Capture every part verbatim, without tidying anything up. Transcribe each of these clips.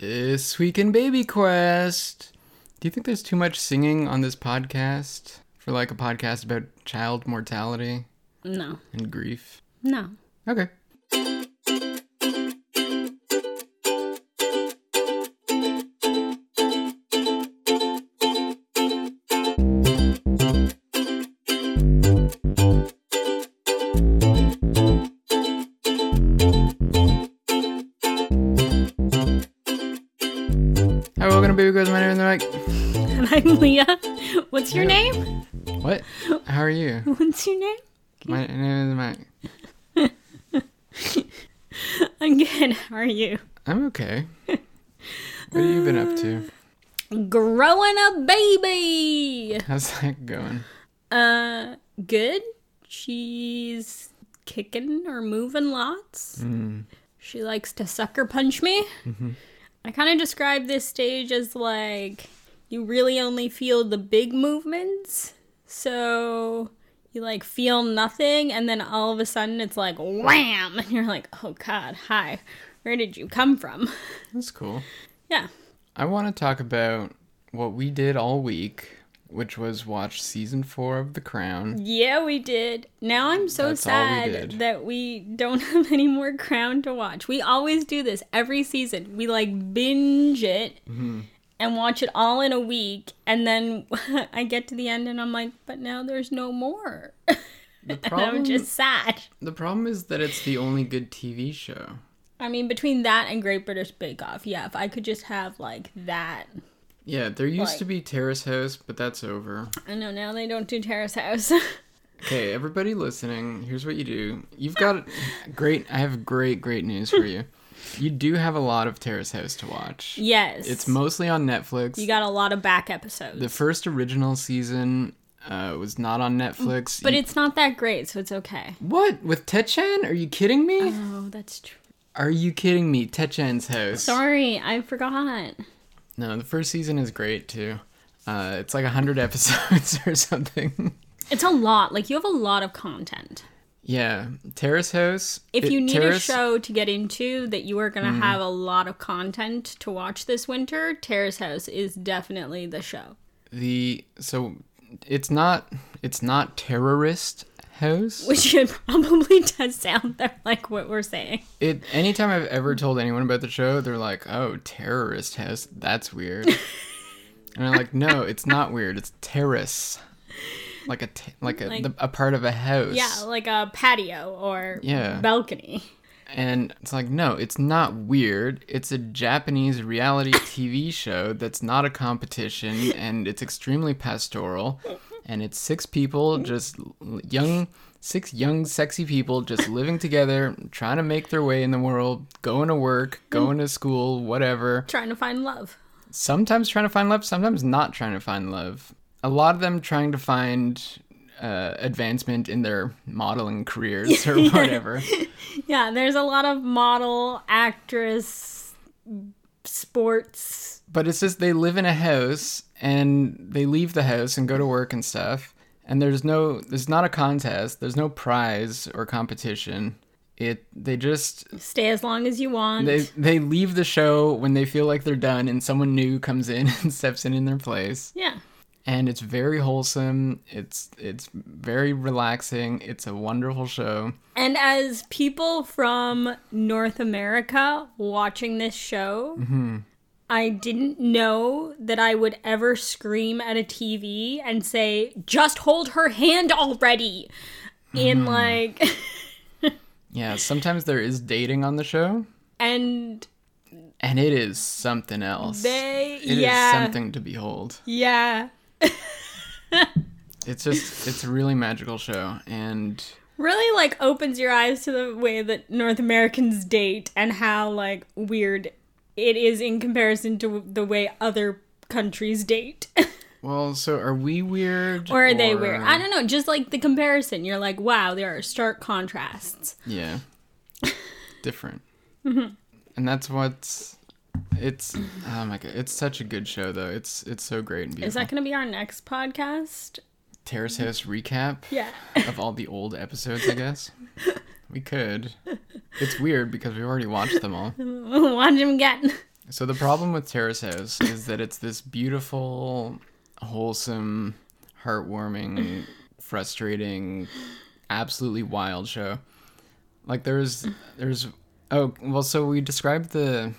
This Week in Baby Quest. Do you think there's too much singing on this podcast for like a podcast about child mortality? No. And grief? No. Okay. Leah, what's your name? What? How are you? What's your name? My name is Mike. I'm good. How are you? I'm okay. What have you been up to? Growing a baby! How's that going? Uh, good. She's kicking or moving lots. Mm. She likes to sucker punch me. Mm-hmm. I kind of describe this stage as like... you really only feel the big movements, so you, like, feel nothing, and then all of a sudden it's like, wham! And you're like, oh, God, hi. Where did you come from? That's cool. Yeah. I want to talk about what we did all week, which was watch season four of The Crown. Yeah, we did. Now I'm so That's sad we that we don't have any more Crown to watch. We always do this every season. We, like, binge it. Mm-hmm. And watch it all in a week, and then I get to the end, and I'm like, but now there's no more. The problem, and I'm just sad. The problem is that it's the only good T V show. I mean, between that and Great British Bake Off, yeah, if I could just have, like, that. Yeah, there used like, to be Terrace House, but that's over. I know, now they don't do Terrace House. Okay, everybody listening, here's what you do. You've got great, I have great, great news for you. You do have a lot of Terrace House to watch. Yes. It's mostly on Netflix. You got a lot of back episodes. The first original season uh, was not on Netflix. But you... it's not that great, so it's okay. What? With Techen? Are you kidding me? Oh, that's true. Are you kidding me? Techen's house. Sorry, I forgot. No, the first season is great, too. Uh, it's like one hundred episodes or something. It's a lot. Like, you have a lot of content. Yeah, Terrace House. If it, you need Terrace... a show to get into that you are going to mm. have a lot of content to watch this winter, Terrace House is definitely the show. The so it's not it's not Terrorist House, which it probably does sound that like what we're saying. It anytime I've ever told anyone about the show, they're like, "Oh, Terrorist House, that's weird." And I'm like, "No, it's not weird. It's Terrace." Like a t- like a like, the, a part of a house. Yeah, like a patio or yeah. balcony. And it's like, no, it's not weird. It's a Japanese reality T V show that's not a competition, and it's extremely pastoral. And it's six people, just young, six young, sexy people just living together, trying to make their way in the world, going to work, going to school, whatever. Trying to find love. Sometimes trying to find love, sometimes not trying to find love. A lot of them trying to find uh, advancement in their modeling careers or yeah. whatever. Yeah, there's a lot of model, actress, sports. But it's just they live in a house and they leave the house and go to work and stuff. And there's no, there's not a contest. There's no prize or competition. It, they just... stay as long as you want. They they leave the show when they feel like they're done and someone new comes in and steps in in their place. Yeah. And it's very wholesome. It's it's very relaxing. It's a wonderful show. And as people from North America watching this show, mm-hmm. I didn't know that I would ever scream at a T V and say, "Just hold her hand already." In mm. like... Yeah, sometimes there is dating on the show. And... and it is something else. They... It yeah. is something to behold. Yeah. It's just it's a really magical show and really like opens your eyes to the way that North Americans date and how like weird it is in comparison to the way other countries date. Well, so are we weird or are or... they weird? I don't know, just like the comparison, you're like, wow, there are stark contrasts. Yeah. Different. Mm-hmm. And that's what's It's oh my god! It's such a good show, though. It's it's so great and beautiful. Is that going to be our next podcast? Terrace House recap. Yeah. Of all the old episodes, I guess we could. It's weird because we've already watched them all. Watch them again. So the problem with Terrace House is that it's this beautiful, wholesome, heartwarming, frustrating, absolutely wild show. Like there's there's oh well so we described the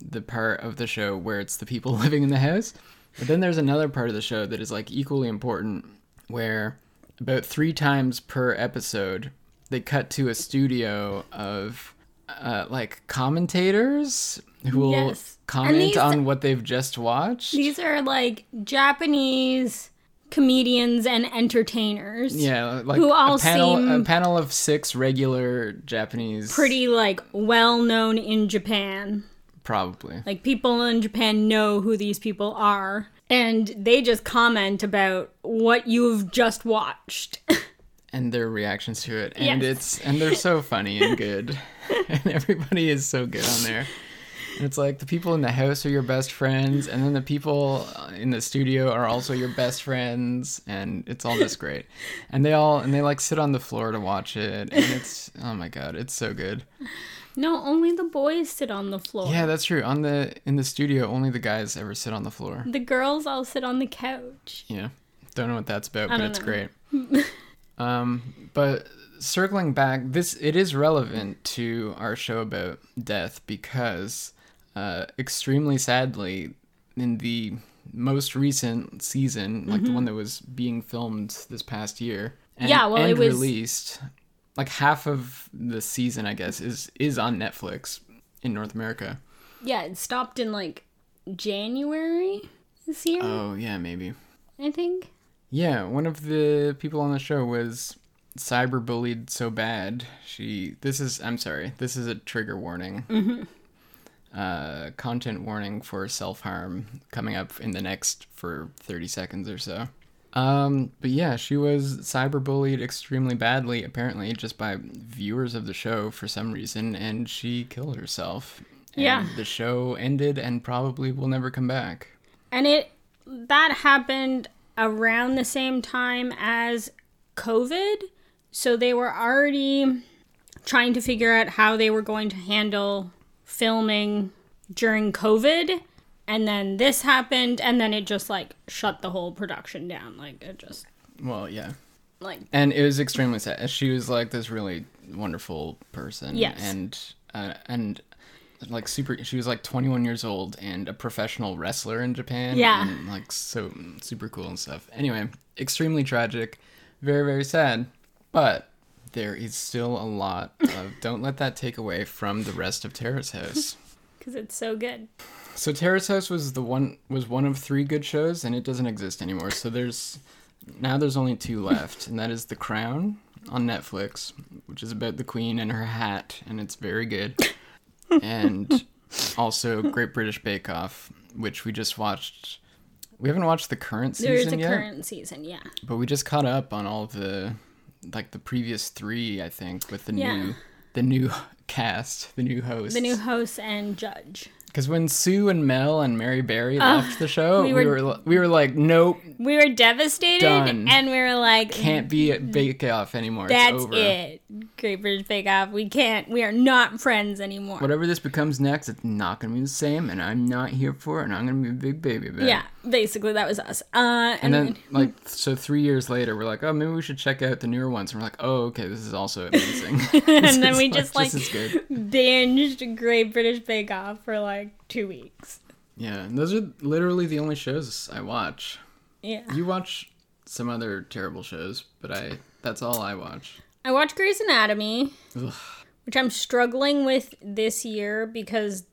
the part of the show where it's the people living in the house, but then there's another part of the show that is like equally important where about three times per episode they cut to a studio of uh, like commentators who will yes. comment these, on what they've just watched. These are like Japanese comedians and entertainers. Yeah, like who all a panel, seem a panel of six regular Japanese, pretty like well known in Japan. Probably. Like people in Japan know who these people are, and they just comment about what you've just watched. And their reactions to it. And yes. it's and they're so funny and good. And everybody is so good on there. And it's like the people in the house are your best friends, and then the people in the studio are also your best friends, and it's all just great. And they all and they like sit on the floor to watch it, and it's oh my god, it's so good. No, only the boys sit on the floor. Yeah, that's true. On the in the studio, only the guys ever sit on the floor. The girls all sit on the couch. Yeah. Don't know what that's about, I but it's know. great. um, but circling back, this it is relevant to our show about death because uh, extremely sadly, in the most recent season, mm-hmm. like the one that was being filmed this past year and, yeah, well, and it was... released... Like half of the season, I guess, is, is on Netflix in North America. Yeah, it stopped in like January this year. Oh, yeah, maybe. I think. Yeah, one of the people on the show was cyberbullied so bad. She, this is, I'm sorry, this is a trigger warning. Mm-hmm. Uh, content warning for self-harm coming up in the next for thirty seconds or so. Um, but yeah, she was cyberbullied extremely badly, apparently, just by viewers of the show for some reason, and she killed herself. And yeah. the show ended and probably will never come back. And it, that happened around the same time as COVID, so they were already trying to figure out how they were going to handle filming during COVID. And then this happened, and then it just, like, shut the whole production down. Like, it just... Well, yeah. Like... And it was extremely sad. She was, like, this really wonderful person. Yes. And, uh, and like, super... She was, like, twenty-one years old and a professional wrestler in Japan. Yeah. And, like, so super cool and stuff. Anyway, extremely tragic. Very, very sad. But there is still a lot of... Don't let that take away from the rest of Terrace House. Because it's so good. So Terrace House was the one was one of three good shows, and it doesn't exist anymore. So there's now there's only two left, and that is The Crown on Netflix, which is about the Queen and her hat, and it's very good. And also Great British Bake Off, which we just watched. We haven't watched the current season yet. There's a yet, current season, yeah. But we just caught up on all the like the previous three, I think, with the yeah. new the new cast, the new hosts, the new hosts and judge. Because when Sue and Mel and Mary Berry uh, left the show, we were, we were we were like, nope. We were devastated, done. And we were like... Can't be at Bake Off anymore. That's it's over. it. Great British Bake Off. We can't. We are not friends anymore. Whatever this becomes next, it's not going to be the same, and I'm not here for it, and I'm going to be a big baby about it. Yeah, basically, that was us. Uh, and, and then, like, so three years later, we're like, oh, maybe we should check out the newer ones. And we're like, oh, okay, this is also amazing. And then we just, like, just like binged Great British Bake Off for, like, two weeks. Yeah, and those are literally the only shows I watch. Yeah. You watch some other terrible shows, but I that's all I watch. I watch Grey's Anatomy, Ugh. which I'm struggling with this year because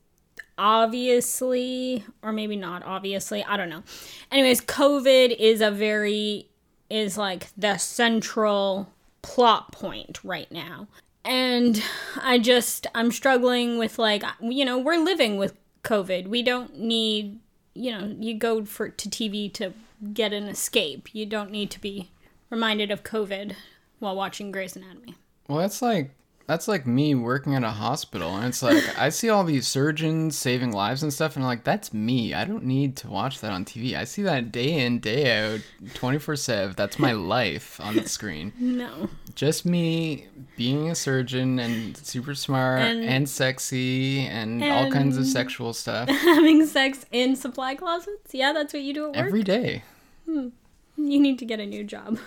obviously, or maybe not obviously, I don't know. Anyways, COVID is a very, is like the central plot point right now. And I just, I'm struggling with, like, you know, we're living with COVID. We don't need, you know, you go for to T V to get an escape. You don't need to be reminded of COVID while watching Grey's Anatomy. Well, that's like that's like me working at a hospital, and it's like I see all these surgeons saving lives and stuff, and I'm like, that's me. I don't need to watch that on T V. I see that day in, day out, twenty-four seven. That's my life on the screen. No. Just me being a surgeon and super smart and, and sexy and, and all kinds of sexual stuff. Having sex in supply closets? Yeah, that's what you do at work? Every day. Hmm. You need to get a new job.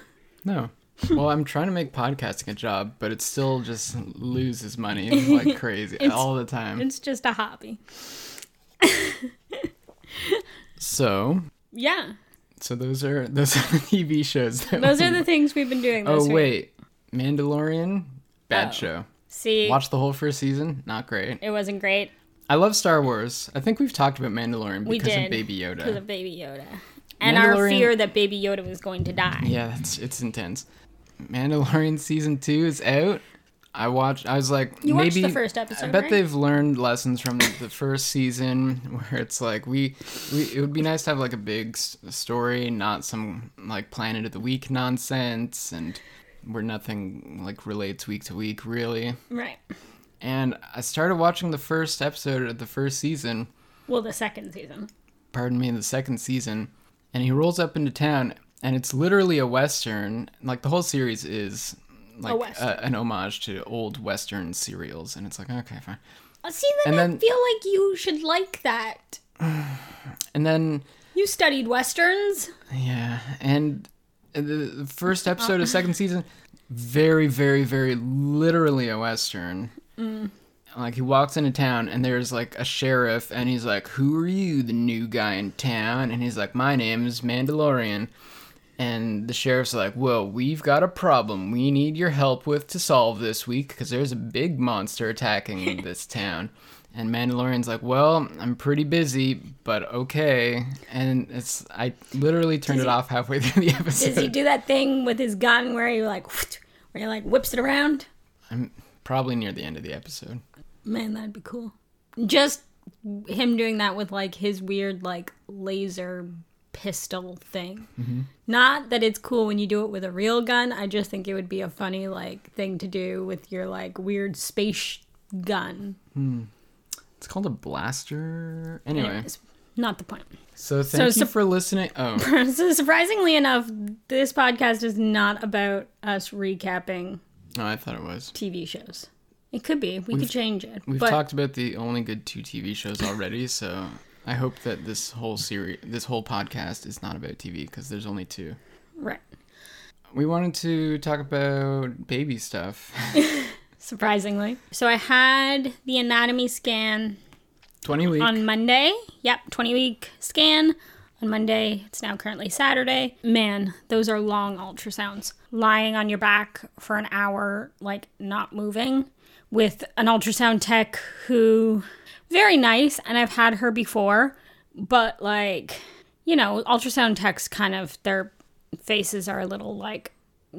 No. Well, I'm trying to make podcasting a job, but it still just loses money like crazy all the time. It's just a hobby. So. Yeah. So those are those are the T V shows. That those we, are the things we've been doing. This oh week. Wait, Mandalorian, bad oh. show. See, watched the whole first season. Not great. It wasn't great. I love Star Wars. I think we've talked about Mandalorian because did, of Baby Yoda. Because of Baby Yoda. And our fear that Baby Yoda was going to die. Yeah, that's it's intense. Mandalorian season two is out. I watched. I was like, you maybe, watched the first episode. I bet right? they've learned lessons from the first season, where it's like we, we. It would be nice to have like a big story, not some like Planet of the Week nonsense, and where nothing like relates week to week, really. Right. And I started watching the first episode of the first season. Well, the second season. Pardon me, the second season, and he rolls up into town, and it's literally a Western. Like the whole series is. Like a, an homage to old Western serials, and it's like, okay, fine. See, then, and then I feel like you should like that. And then you studied Westerns. Yeah, and the first episode oh. of second season, very, very, very literally a Western. Mm. Like he walks into town, and there's like a sheriff, and he's like, "Who are you, the new guy in town?" And he's like, "My name is Mandalorian." And the sheriff's like, well, we've got a problem we need your help with to solve this week, because there's a big monster attacking this town. And Mandalorian's like, well, I'm pretty busy, but okay. And it's I literally turned does it he, off halfway through the episode. Does he do that thing with his gun where he like, where he like whips it around? I'm probably near the end of the episode. Man, that'd be cool. Just him doing that with like his weird like laser pistol thing. Mm-hmm. Not that it's cool when you do it with a real gun. I just think it would be a funny like thing to do with your like weird space gun. Hmm. It's called a blaster. Anyway, anyways, not the point. So thank so, you su- for listening. Oh, so surprisingly enough, this podcast is not about us recapping. Oh, I thought it was T V shows. It could be. We we've, could change it. We've but... talked about the only good two T V shows already, so. I hope that this whole series, this whole podcast is not about T V, because there's only two. Right. We wanted to talk about baby stuff. Surprisingly. So I had the anatomy scan. twenty week. On Monday. Yep, twenty week scan on Monday. It's now currently Saturday. Man, those are long ultrasounds. Lying on your back for an hour, like not moving, with an ultrasound tech who... very nice, and I've had her before, but like, you know, ultrasound techs kind of, their faces are a little like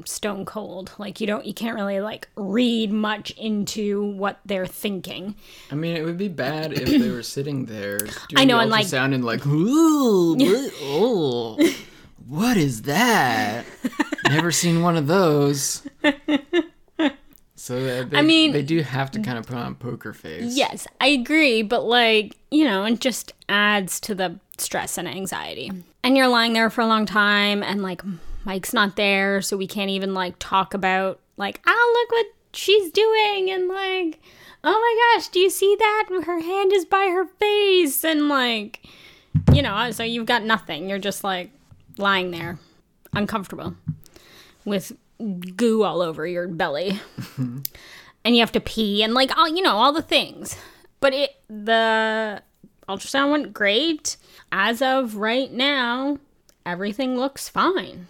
stone cold. Like you don't, you can't really like read much into what they're thinking. I mean, it would be bad if they were sitting there doing I know, the and ultrasound like, and like, ooh, what, oh, what is that? Never seen one of those. So they, they, I mean, they do have to kind of put on poker face. Yes, I agree. But like, you know, it just adds to the stress and anxiety. And you're lying there for a long time, and like Mike's not there. So we can't even like talk about like, oh, look what she's doing. And like, oh my gosh, do you see that? Her hand is by her face. And like, you know, so you've got nothing. You're just like lying there, uncomfortable with goo all over your belly. And you have to pee and like all, you know, all the things. But it the ultrasound went great. As of right now, everything looks fine.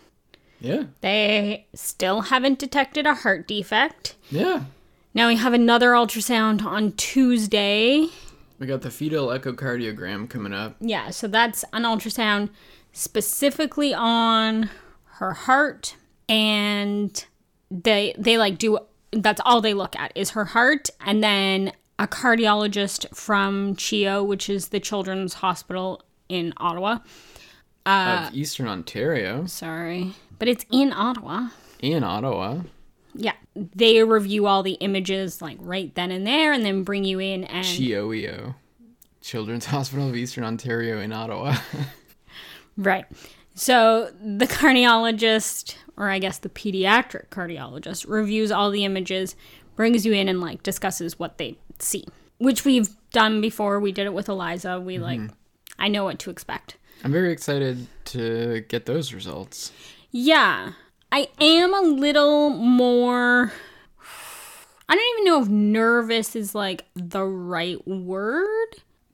Yeah. They still haven't detected a heart defect. Yeah. Now we have another ultrasound on Tuesday. We got the fetal echocardiogram coming up. Yeah, so that's an ultrasound specifically on her heart. And they they like do, that's all they look at is her heart. And then a cardiologist from CHEO, which is the Children's Hospital in Ottawa. Uh, of Eastern Ontario. Sorry. But it's in Ottawa. In Ottawa. Yeah. They review all the images like right then and there and then bring you in and... CHEO, Children's Hospital of Eastern Ontario in Ottawa. Right. So the cardiologist, or I guess the pediatric cardiologist, reviews all the images, brings you in and like discusses what they see, which we've done before. We did it with Eliza. We mm-hmm. like, I know what to expect. I'm very excited to get those results. Yeah. I am a little more, I don't even know if nervous is like the right word,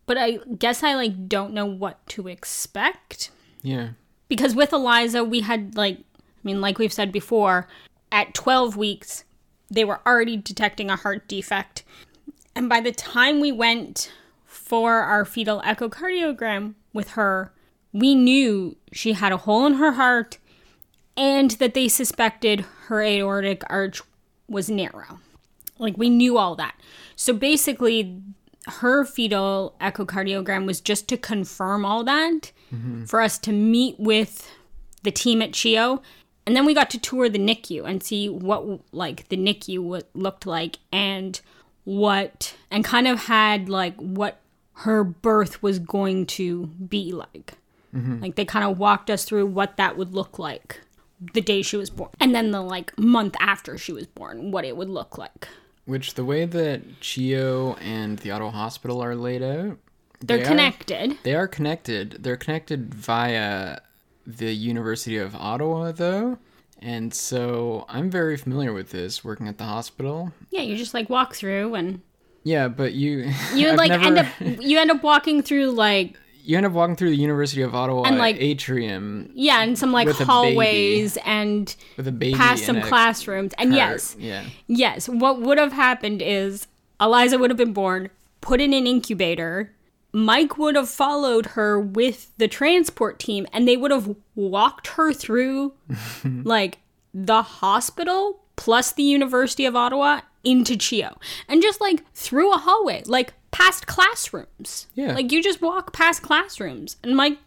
but I guess I like don't know what to expect. Yeah. Because with Eliza, we had like, I mean, like we've said before, at twelve weeks, they were already detecting a heart defect. And by the time we went for our fetal echocardiogram with her, we knew she had a hole in her heart and that they suspected her aortic arch was narrow. Like, we knew all that. So basically, her fetal echocardiogram was just to confirm all that mm-hmm. for us to meet with the team at CHEO. And then we got to tour the NICU and see what, like, the NICU w- looked like and what, and kind of had, like, what her birth was going to be like. Mm-hmm. Like, they kind of walked us through what that would look like the day she was born. And then the, like, month after she was born, what it would look like. Which, the way that CHEO and the Ottawa Hospital are laid out... They're they connected. Are, they are connected. They're connected via the University of Ottawa, though. And so I'm very familiar with this, working at the hospital. Yeah, you just, like, walk through and... Yeah, but you... You, like, never... end up... You end up walking through, like... You end up walking through the University of Ottawa and, like, atrium. Yeah, and some, like, hallways and with a baby past some classrooms. And yes, yeah. yes, what would have happened is Eliza would have been born, put in an incubator. Mike would have followed her with the transport team, and they would have walked her through, like, the hospital plus the University of Ottawa into CHEO. And just, like, through a hallway, like... past classrooms. Yeah. Like, you just walk past classrooms. And, like,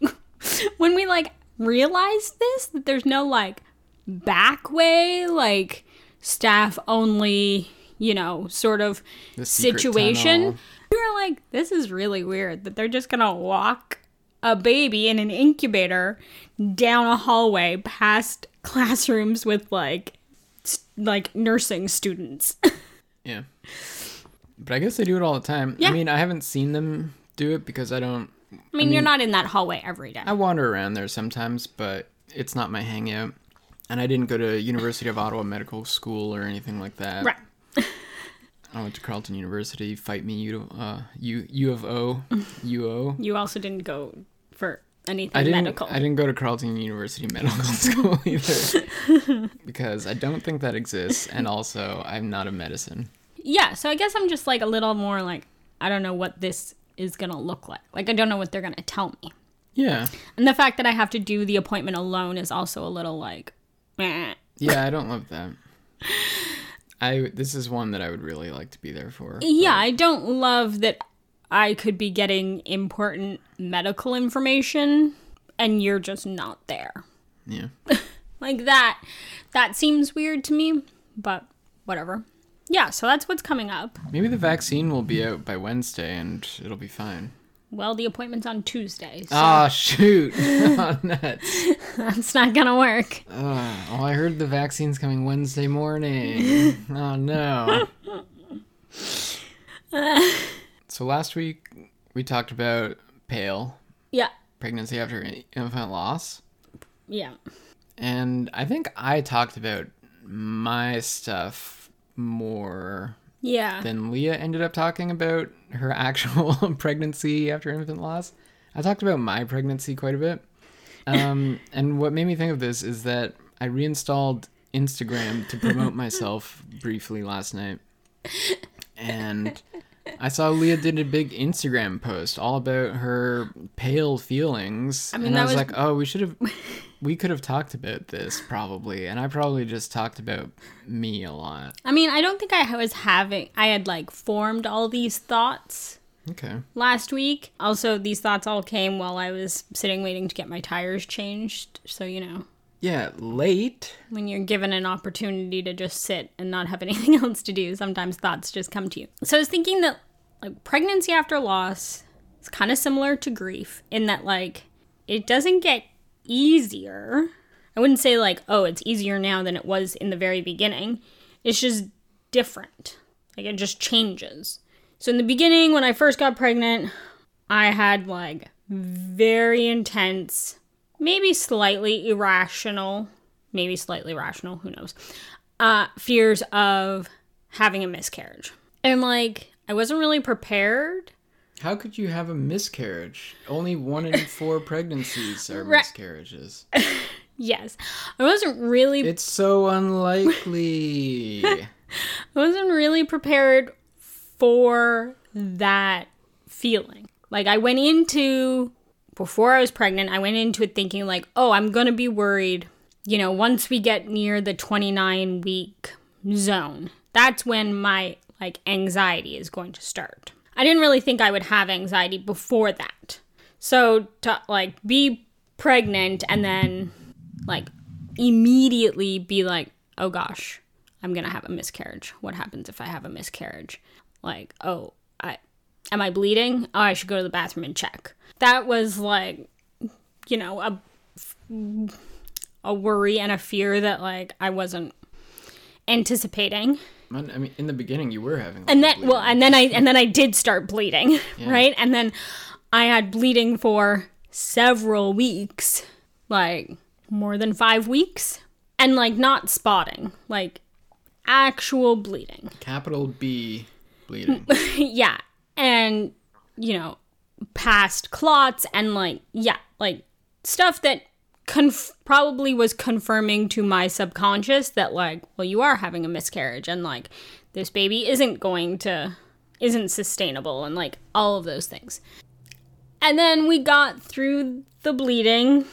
when we, like, realized this, that there's no, like, back way, like, staff only, you know, sort of the situation. We were like, this is really weird that they're just gonna walk a baby in an incubator down a hallway past classrooms with, like, st- like nursing students. Yeah. But I guess they do it all the time. Yeah. I mean, I haven't seen them do it because I don't... I mean, I mean, you're not in that hallway every day. I wander around there sometimes, but it's not my hangout. And I didn't go to University of Ottawa Medical School or anything like that. Right. I went to Carleton University. Fight me, U, uh, U, U of O. U O. You also didn't go for anything I didn't, medical. I didn't go to Carleton University Medical School either. Because I don't think that exists. And also, I'm not a medicine. Yeah, so I guess I'm just, like, a little more, like, I don't know what this is going to look like. Like, I don't know what they're going to tell me. Yeah. And the fact that I have to do the appointment alone is also a little, like, meh. Yeah, I don't love that. I This is one that I would really like to be there for. Yeah, but... I don't love that I could be getting important medical information and you're just not there. Yeah. Like, that, that seems weird to me, but whatever. Yeah, so that's what's coming up. Maybe the vaccine will be out by Wednesday and it'll be fine. Well, the appointment's on Tuesday. So. Oh, shoot. Oh, nuts. That's not going to work. Uh, oh, I heard the vaccine's coming Wednesday morning. Oh, no. uh, so last week we talked about PAIL. Yeah. Pregnancy after infant loss. Yeah. And I think I talked about my stuff more yeah. than Leah ended up talking about her actual pregnancy after infant loss. I talked about my pregnancy quite a bit. Um, and what made me think of this is that I reinstalled Instagram to promote myself briefly last night. And I saw Leah did a big Instagram post all about her pale feelings. I mean, and I was, was like, oh, we should have... We could have talked about this, probably, and I probably just talked about me a lot. I mean, I don't think I was having... I had, like, formed all these thoughts okay. last week. Also, these thoughts all came while I was sitting waiting to get my tires changed, so, you know, Yeah, late. When you're given an opportunity to just sit and not have anything else to do, sometimes thoughts just come to you. So I was thinking that like pregnancy after loss is kind of similar to grief in that like it doesn't get easier. I wouldn't say like, oh, it's easier now than it was in the very beginning. It's just different. Like it just changes. So in the beginning, when I first got pregnant, I had like very intense, maybe slightly irrational, maybe slightly rational, who knows, uh, fears of having a miscarriage. And like, I wasn't really prepared. How could you have a miscarriage? Only one in four pregnancies are Ra- miscarriages. Yes. I wasn't really... It's so unlikely. I wasn't really prepared for that feeling. Like, I went into... Before I was pregnant, I went into it thinking like, oh, I'm going to be worried, you know, once we get near the twenty-nine week zone. That's when my, like, anxiety is going to start. I didn't really think I would have anxiety before that. So to, like, be pregnant and then, like, immediately be like, oh, gosh, I'm going to have a miscarriage. What happens if I have a miscarriage? Like, oh, I... Am I bleeding? Oh, I should go to the bathroom and check. That was like, you know, a, a worry and a fear that like I wasn't anticipating. I mean, in the beginning you were having. Like, and then, well, and then I, and then I did start bleeding, yeah. Right? And then I had bleeding for several weeks, like more than five weeks, and like not spotting, like actual bleeding. Capital B bleeding. Yeah. And, you know, past clots and, like, yeah, like, stuff that conf- probably was confirming to my subconscious that, like, well, you are having a miscarriage and, like, this baby isn't going to, isn't sustainable and, like, all of those things. And then we got through the bleeding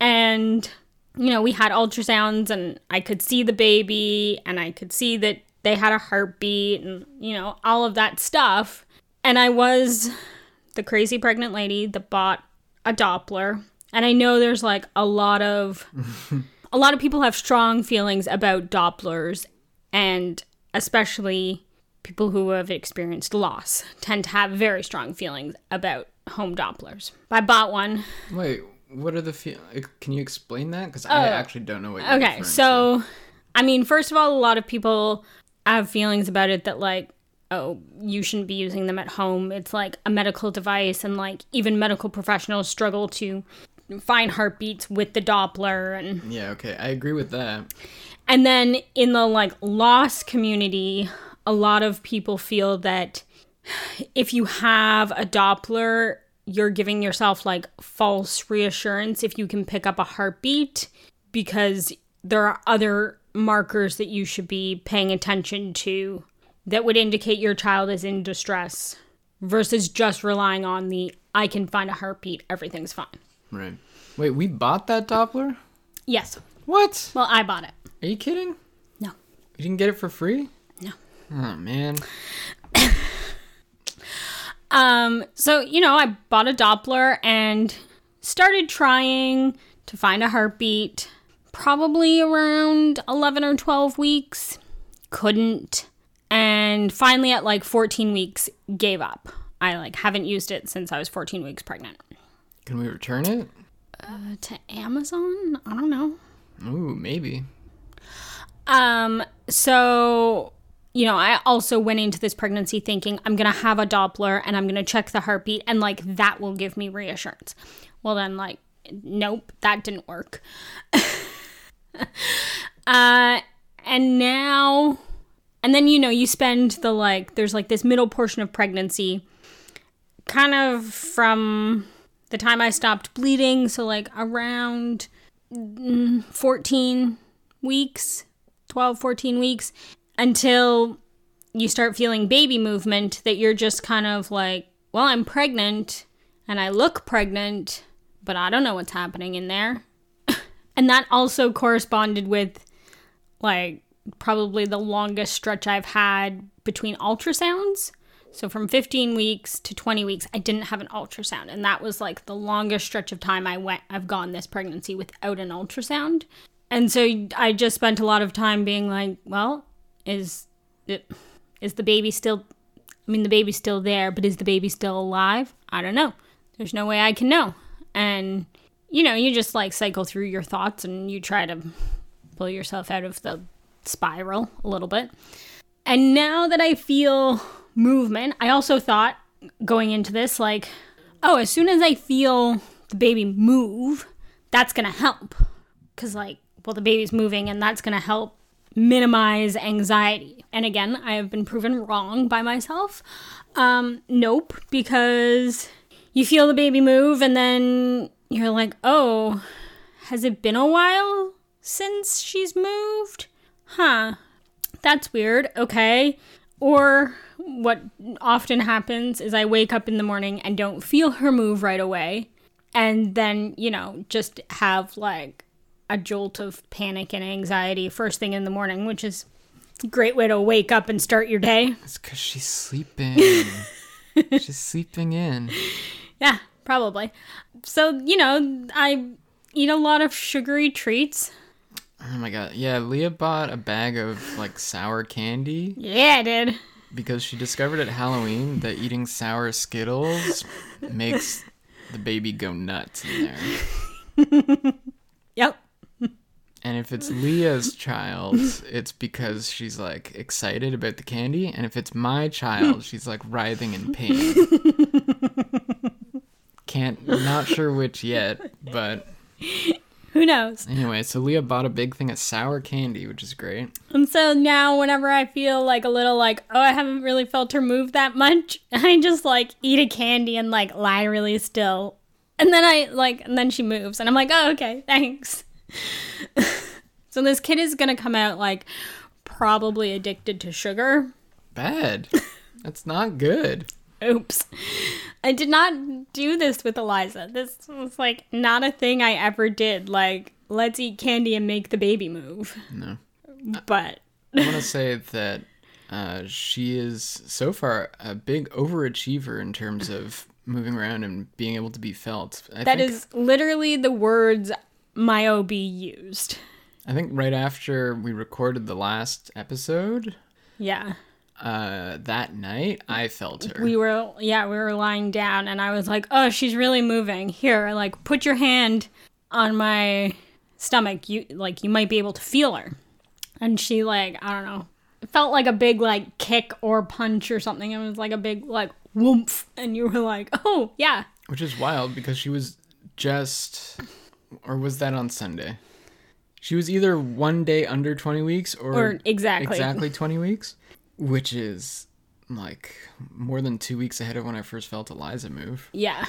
and, you know, we had ultrasounds and I could see the baby and I could see that they had a heartbeat and, you know, all of that stuff. And I was the crazy pregnant lady that bought a Doppler. And I know there's like a lot of, a lot of people have strong feelings about Dopplers. And especially people who have experienced loss tend to have very strong feelings about home Dopplers. I bought one. Wait, what are the feelings? Can you explain that? Because oh, I actually don't know what you're okay, so, to. I mean, first of all, a lot of people have feelings about it that like, oh, you shouldn't be using them at home. It's like a medical device and like even medical professionals struggle to find heartbeats with the Doppler. And yeah, okay. I agree with that. And then in the like loss community, a lot of people feel that if you have a Doppler, you're giving yourself like false reassurance if you can pick up a heartbeat because there are other markers that you should be paying attention to that would indicate your child is in distress versus just relying on the, I can find a heartbeat, everything's fine. Right. Wait, we bought that Doppler? Yes. What? Well, I bought it. Are you kidding? No. You didn't get it for free? No. Oh, man. um. So, you know, I bought a Doppler and started trying to find a heartbeat probably around eleven or twelve weeks. Couldn't. And finally at like fourteen weeks, gave up. I like haven't used it since I was fourteen weeks pregnant. Can we return it? Uh, to Amazon? I don't know. Ooh, maybe. Um, so, you know, I also went into this pregnancy thinking I'm going to have a Doppler and I'm going to check the heartbeat and like that will give me reassurance. Well then like, nope, that didn't work. uh, and now... And then, you know, you spend the, like, there's, like, this middle portion of pregnancy kind of from the time I stopped bleeding. So, like, around fourteen weeks, twelve, fourteen weeks, until you start feeling baby movement that you're just kind of like, well, I'm pregnant and I look pregnant, but I don't know what's happening in there. And that also corresponded with, like... probably the longest stretch I've had between ultrasounds. So from fifteen weeks to twenty weeks, I didn't have an ultrasound. And that was like the longest stretch of time I went, I've gone this pregnancy without an ultrasound. And so I just spent a lot of time being like, well, is it, is the baby still, I mean, the baby's still there, but is the baby still alive? I don't know. There's no way I can know. And, you know, you just like cycle through your thoughts and you try to pull yourself out of the spiral a little bit. And now that I feel movement, I also thought going into this, like, oh, as soon as I feel the baby move, that's going to help. Because, like, well, the baby's moving and that's going to help minimize anxiety. And again, I have been proven wrong by myself. Um, nope, because you feel the baby move and then you're like, oh, has it been a while since she's moved? Huh, that's weird. Okay. Or what often happens is I wake up in the morning and don't feel her move right away. And then, you know, just have like a jolt of panic and anxiety first thing in the morning, which is a great way to wake up and start your day. It's because she's sleeping. She's sleeping in. Yeah, probably. So, you know, I eat a lot of sugary treats. Oh my god. Yeah, Leah bought a bag of like sour candy. Yeah, I did. Because she discovered at Halloween that eating sour Skittles makes the baby go nuts in there. Yep. And if it's Leah's child, it's because she's like excited about the candy. And if it's my child, she's like writhing in pain. Can't, not sure which yet, but who knows? Anyway, so Leah bought a big thing of sour candy, which is great. And so now whenever I feel like a little like, oh, I haven't really felt her move that much, I just like eat a candy and like lie really still. And then I like, and then she moves and I'm like, oh, okay, thanks. So this kid is going to come out like probably addicted to sugar. Bad. That's not good. Oops. I did not do this with Eliza. This was like not a thing I ever did. Like, let's eat candy and make the baby move. No. But I, I want to say that uh, she is so far a big overachiever in terms of moving around and being able to be felt. I that think, is literally the words my O B used. I think right after we recorded the last episode. Yeah. Uh, that night, I felt her. We were, yeah, we were lying down and I was like, oh, she's really moving. Here, like, put your hand on my stomach. You, like, you might be able to feel her. And she, like, I don't know. It felt like a big, like, kick or punch or something. It was like a big, like, whoomph. And you were like, oh, yeah. Which is wild because she was just, or was that on Sunday? She was either one day under twenty weeks or, or exactly. exactly twenty weeks. Which is, like, more than two weeks ahead of when I first felt Eliza move. Yeah.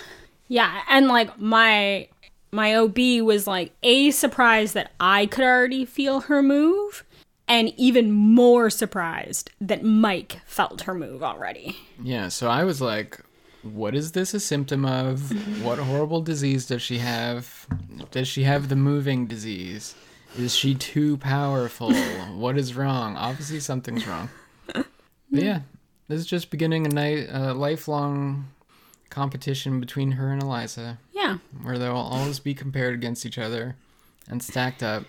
Yeah. And, like, my my O B was, like, a, surprised that I could already feel her move. And even more surprised that Mike felt her move already. Yeah. So I was like, what is this a symptom of? What horrible disease does she have? Does she have the moving disease? Is she too powerful? What is wrong? Obviously something's wrong. But yeah, this is just beginning a night, uh, lifelong competition between her and Eliza. Yeah. Where they'll always be compared against each other and stacked up.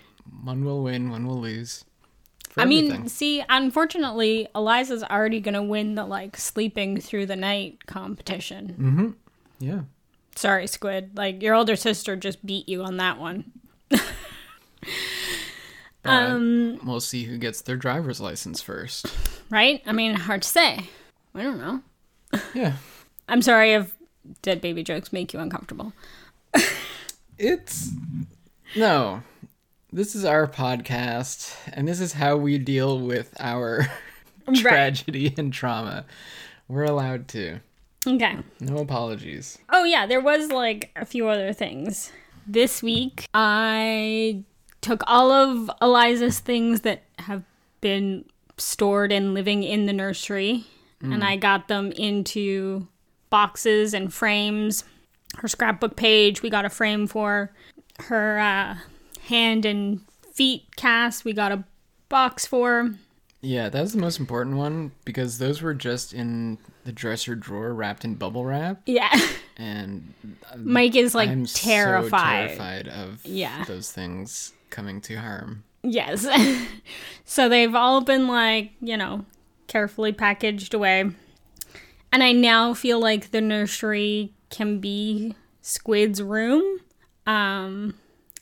One will win, one will lose. I everything. mean, see, unfortunately, Eliza's already going to win the, like, sleeping through the night competition. Mm-hmm. Yeah. Sorry, Squid. Like, your older sister just beat you on that one. Um, uh, we'll see who gets their driver's license first. Right? I mean, hard to say. I don't know. Yeah. I'm sorry if dead baby jokes make you uncomfortable. It's... No. This is our podcast, and this is how we deal with our tragedy right. and trauma. We're allowed to. Okay. No apologies. Oh, yeah. There was, like, a few other things. This week, I... took all of Eliza's things that have been stored and living in the nursery, mm. and I got them into boxes and frames. Her scrapbook page, we got a frame for her uh, hand and feet cast. We got a box for. Yeah, that was the most important one because those were just in the dresser drawer wrapped in bubble wrap. Yeah. And Mike is like I'm terrified. So terrified of yeah. those things coming to harm. Yes. So they've all been like, you know, carefully packaged away. And I now feel like the nursery can be Squid's room. Um,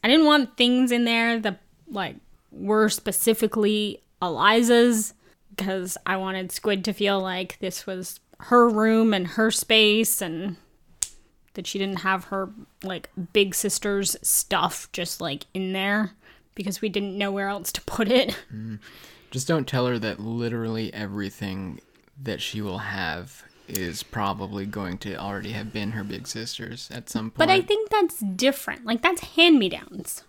I didn't want things in there that like were specifically Eliza's, because I wanted Squid to feel like this was her room and her space, and that she didn't have her like big sister's stuff just like in there, because we didn't know where else to put it. Mm. Just don't tell her that literally everything that she will have is probably going to already have been her big sister's at some point. But I think that's different. Like, that's hand-me-downs.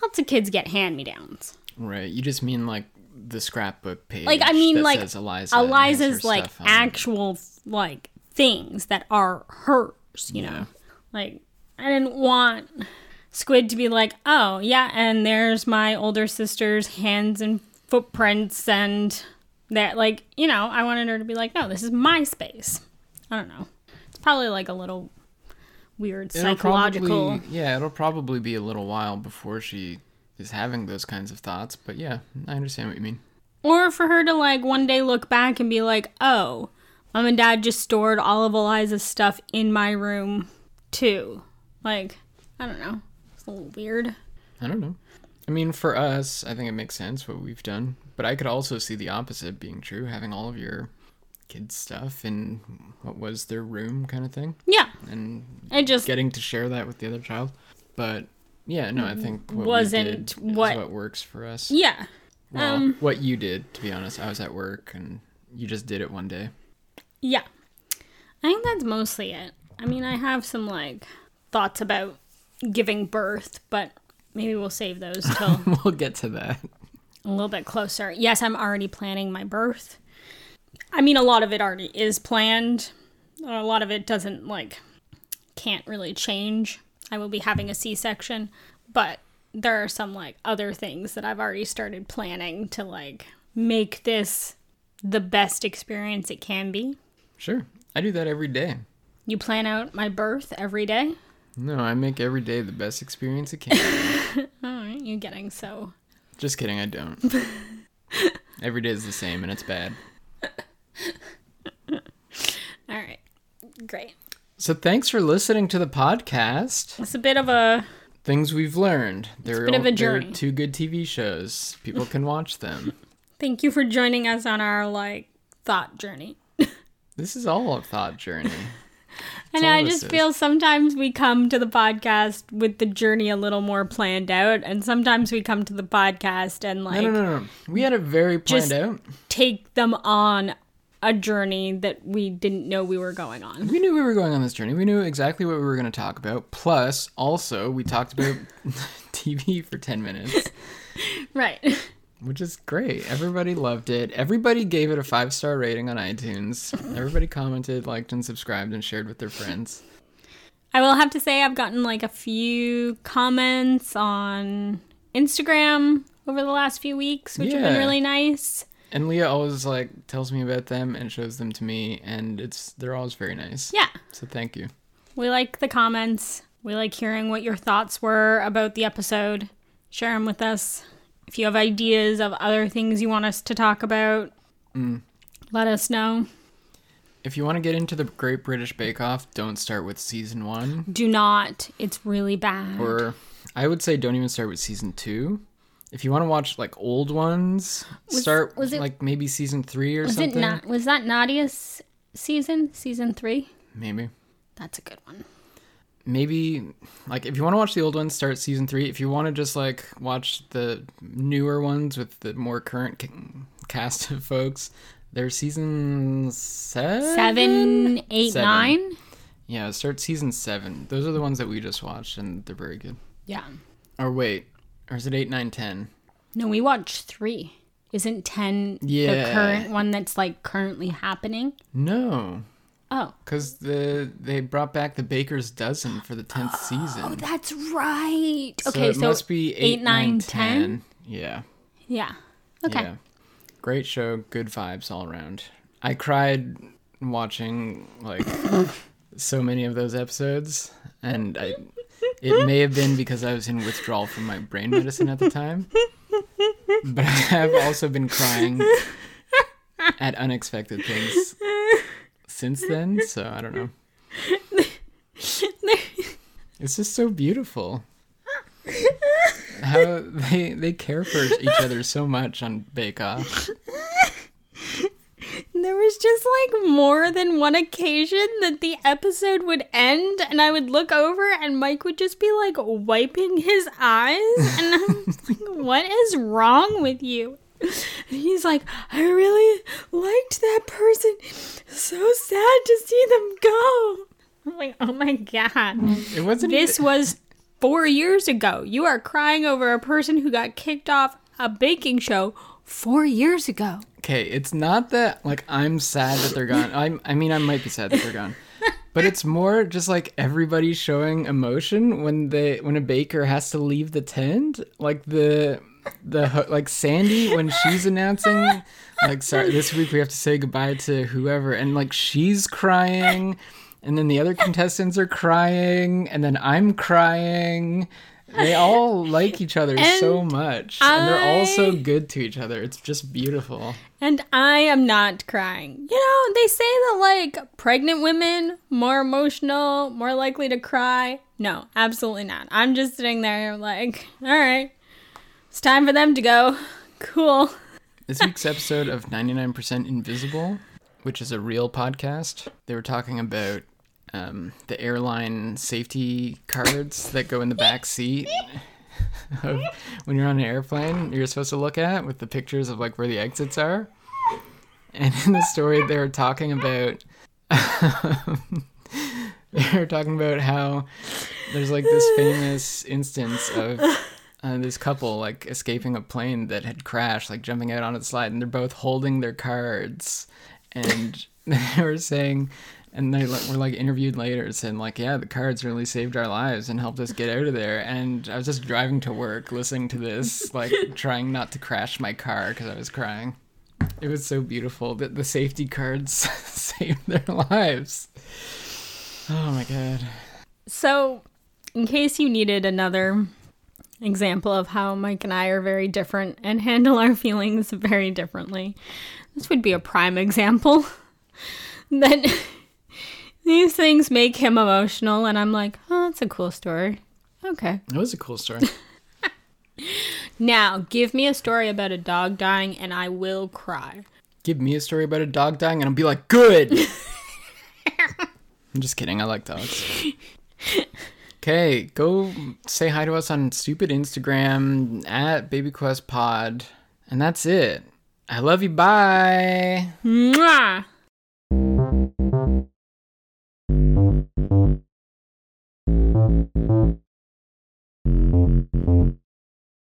Lots of kids get hand-me-downs. Right. You just mean, like, the scrapbook page. Like, I mean, like, Eliza Eliza's, like, actual, like, things that are hers, you yeah. know? Like, I didn't want Squid to be like, oh, yeah, and there's my older sister's hands and footprints and that, like, you know, I wanted her to be like, no, this is my space. I don't know. It's probably like a little weird psychological. It'll probably, yeah, it'll probably be a little while before she is having those kinds of thoughts. But yeah, I understand what you mean. Or for her to like one day look back and be like, oh, mom and dad just stored all of Eliza's stuff in my room too. Like, I don't know. It's a little weird. I don't know. I mean, for us, I think it makes sense what we've done. But I could also see the opposite being true, having all of your kids' stuff in what was their room kind of thing. Yeah. And I just getting to share that with the other child. But, yeah, no, I think what wasn't we did what, is what works for us. Yeah. Well, um, what you did, to be honest. I was at work, and you just did it one day. Yeah. I think that's mostly it. I mean, I have some, like, thoughts about giving birth, but maybe we'll save those till we'll get to that. A little bit closer. Yes, I'm already planning my birth. I mean, a lot of it already is planned. A lot of it doesn't, like, can't really change. I will be having a C-section. But there are some, like, other things that I've already started planning to, like, make this the best experience it can be. Sure. I do that every day. You plan out my birth every day? No, I make every day the best experience it can be. All right, you're getting so... Just kidding, I don't. Every day is the same, and it's bad. All right. Great. So thanks for listening to the podcast. It's a bit of a... Things we've learned. There it's a bit are, of a journey. There are two good T V shows. People can watch them. Thank you for joining us on our, like, thought journey. This is all a thought journey. And I just feel sometimes we come to the podcast with the journey a little more planned out, and sometimes we come to the podcast and like... No, no, no, no. We had it very planned out. Take them on a journey that we didn't know we were going on. We knew we were going on this journey. We knew exactly what we were going to talk about. Plus, also, we talked about T V for ten minutes. Right. Which is great. Everybody loved it. Everybody gave it a five-star rating on iTunes. Everybody commented, liked, and subscribed, and shared with their friends. I will have to say I've gotten, like, a few comments on Instagram over the last few weeks, which yeah. have been really nice. And Leah always, like, tells me about them and shows them to me, and it's they're always very nice. Yeah. So thank you. We like the comments. We like hearing what your thoughts were about the episode. Share them with us. If you have ideas of other things you want us to talk about, mm. let us know. If you want to get into the Great British Bake Off, don't start with season one. Do not. It's really bad. Or I would say don't even start with season two. If you want to watch like old ones, was, start was it, like maybe season three or was something. It Na- was that Nadia's season? Season three? Maybe. That's a good one. Maybe, like, if you want to watch the old ones, start season three. If you want to just, like, watch the newer ones with the more current c- cast of folks, they're season seven? Seven, eight, seven. nine? Yeah, start season seven. Those are the ones that we just watched, and they're very good. Yeah. Or wait, or is it eight, nine, ten? No, we watched three. Isn't ten yeah. the current one that's, like, currently happening? No. Oh. Because the, they brought back the Baker's Dozen for the tenth oh, season. Oh, that's right. So okay, it so must be eight, eight nine, ten. ten. Yeah. Yeah. Okay. Yeah. Great show. Good vibes all around. I cried watching like so many of those episodes, and I, it may have been because I was in withdrawal from my brain medicine at the time, but I have also been crying at unexpected things since then, so I don't know. It's just so beautiful how they they care for each other so much on Bake Off. There was just like more than one occasion that the episode would end and I would look over and Mike would just be like wiping his eyes and I'm like, what is wrong with you? And he's like, I really liked that person. So sad to see them go. I'm like, oh my God. It wasn't This even- was four years ago. You are crying over a person who got kicked off a baking show four years ago. Okay, it's not that, like, I'm sad that they're gone. I'm, I mean, I might be sad that they're gone. But it's more just, like, everybody showing emotion when they when a baker has to leave the tent. Like, the, the like Sandy, when she's announcing, like, sorry, this week we have to say goodbye to whoever. And, like, she's crying. And then the other contestants are crying. And then I'm crying. They all like each other and so much. I, and they're all so good to each other. It's just beautiful. And I am not crying. You know, they say that, like, pregnant women, more emotional, more likely to cry. No, absolutely not. I'm just sitting there like, all right, it's time for them to go. Cool. This week's episode of ninety-nine percent Invisible, which is a real podcast, they were talking about Um, the airline safety cards that go in the back seat of when you're on an airplane, you're supposed to look at with the pictures of like where the exits are. And in the story, they were talking about um, they were talking about how there's like this famous instance of uh, this couple like escaping a plane that had crashed, like jumping out on its slide, and they're both holding their cards, and they were saying. And they were, like, interviewed later saying, like, yeah, the cards really saved our lives and helped us get out of there. And I was just driving to work listening to this, like, trying not to crash my car because I was crying. It was so beautiful that the safety cards saved their lives. Oh, my God. So, in case you needed another example of how Mike and I are very different and handle our feelings very differently, this would be a prime example that... These things make him emotional, and I'm like, oh, that's a cool story. Okay. It was a cool story. Now, give me a story about a dog dying, and I will cry. Give me a story about a dog dying, and I'll be like, good! I'm just kidding. I like dogs. Okay, go say hi to us on stupid Instagram, at BabyQuestPod, and that's it. I love you. Bye! Mwah!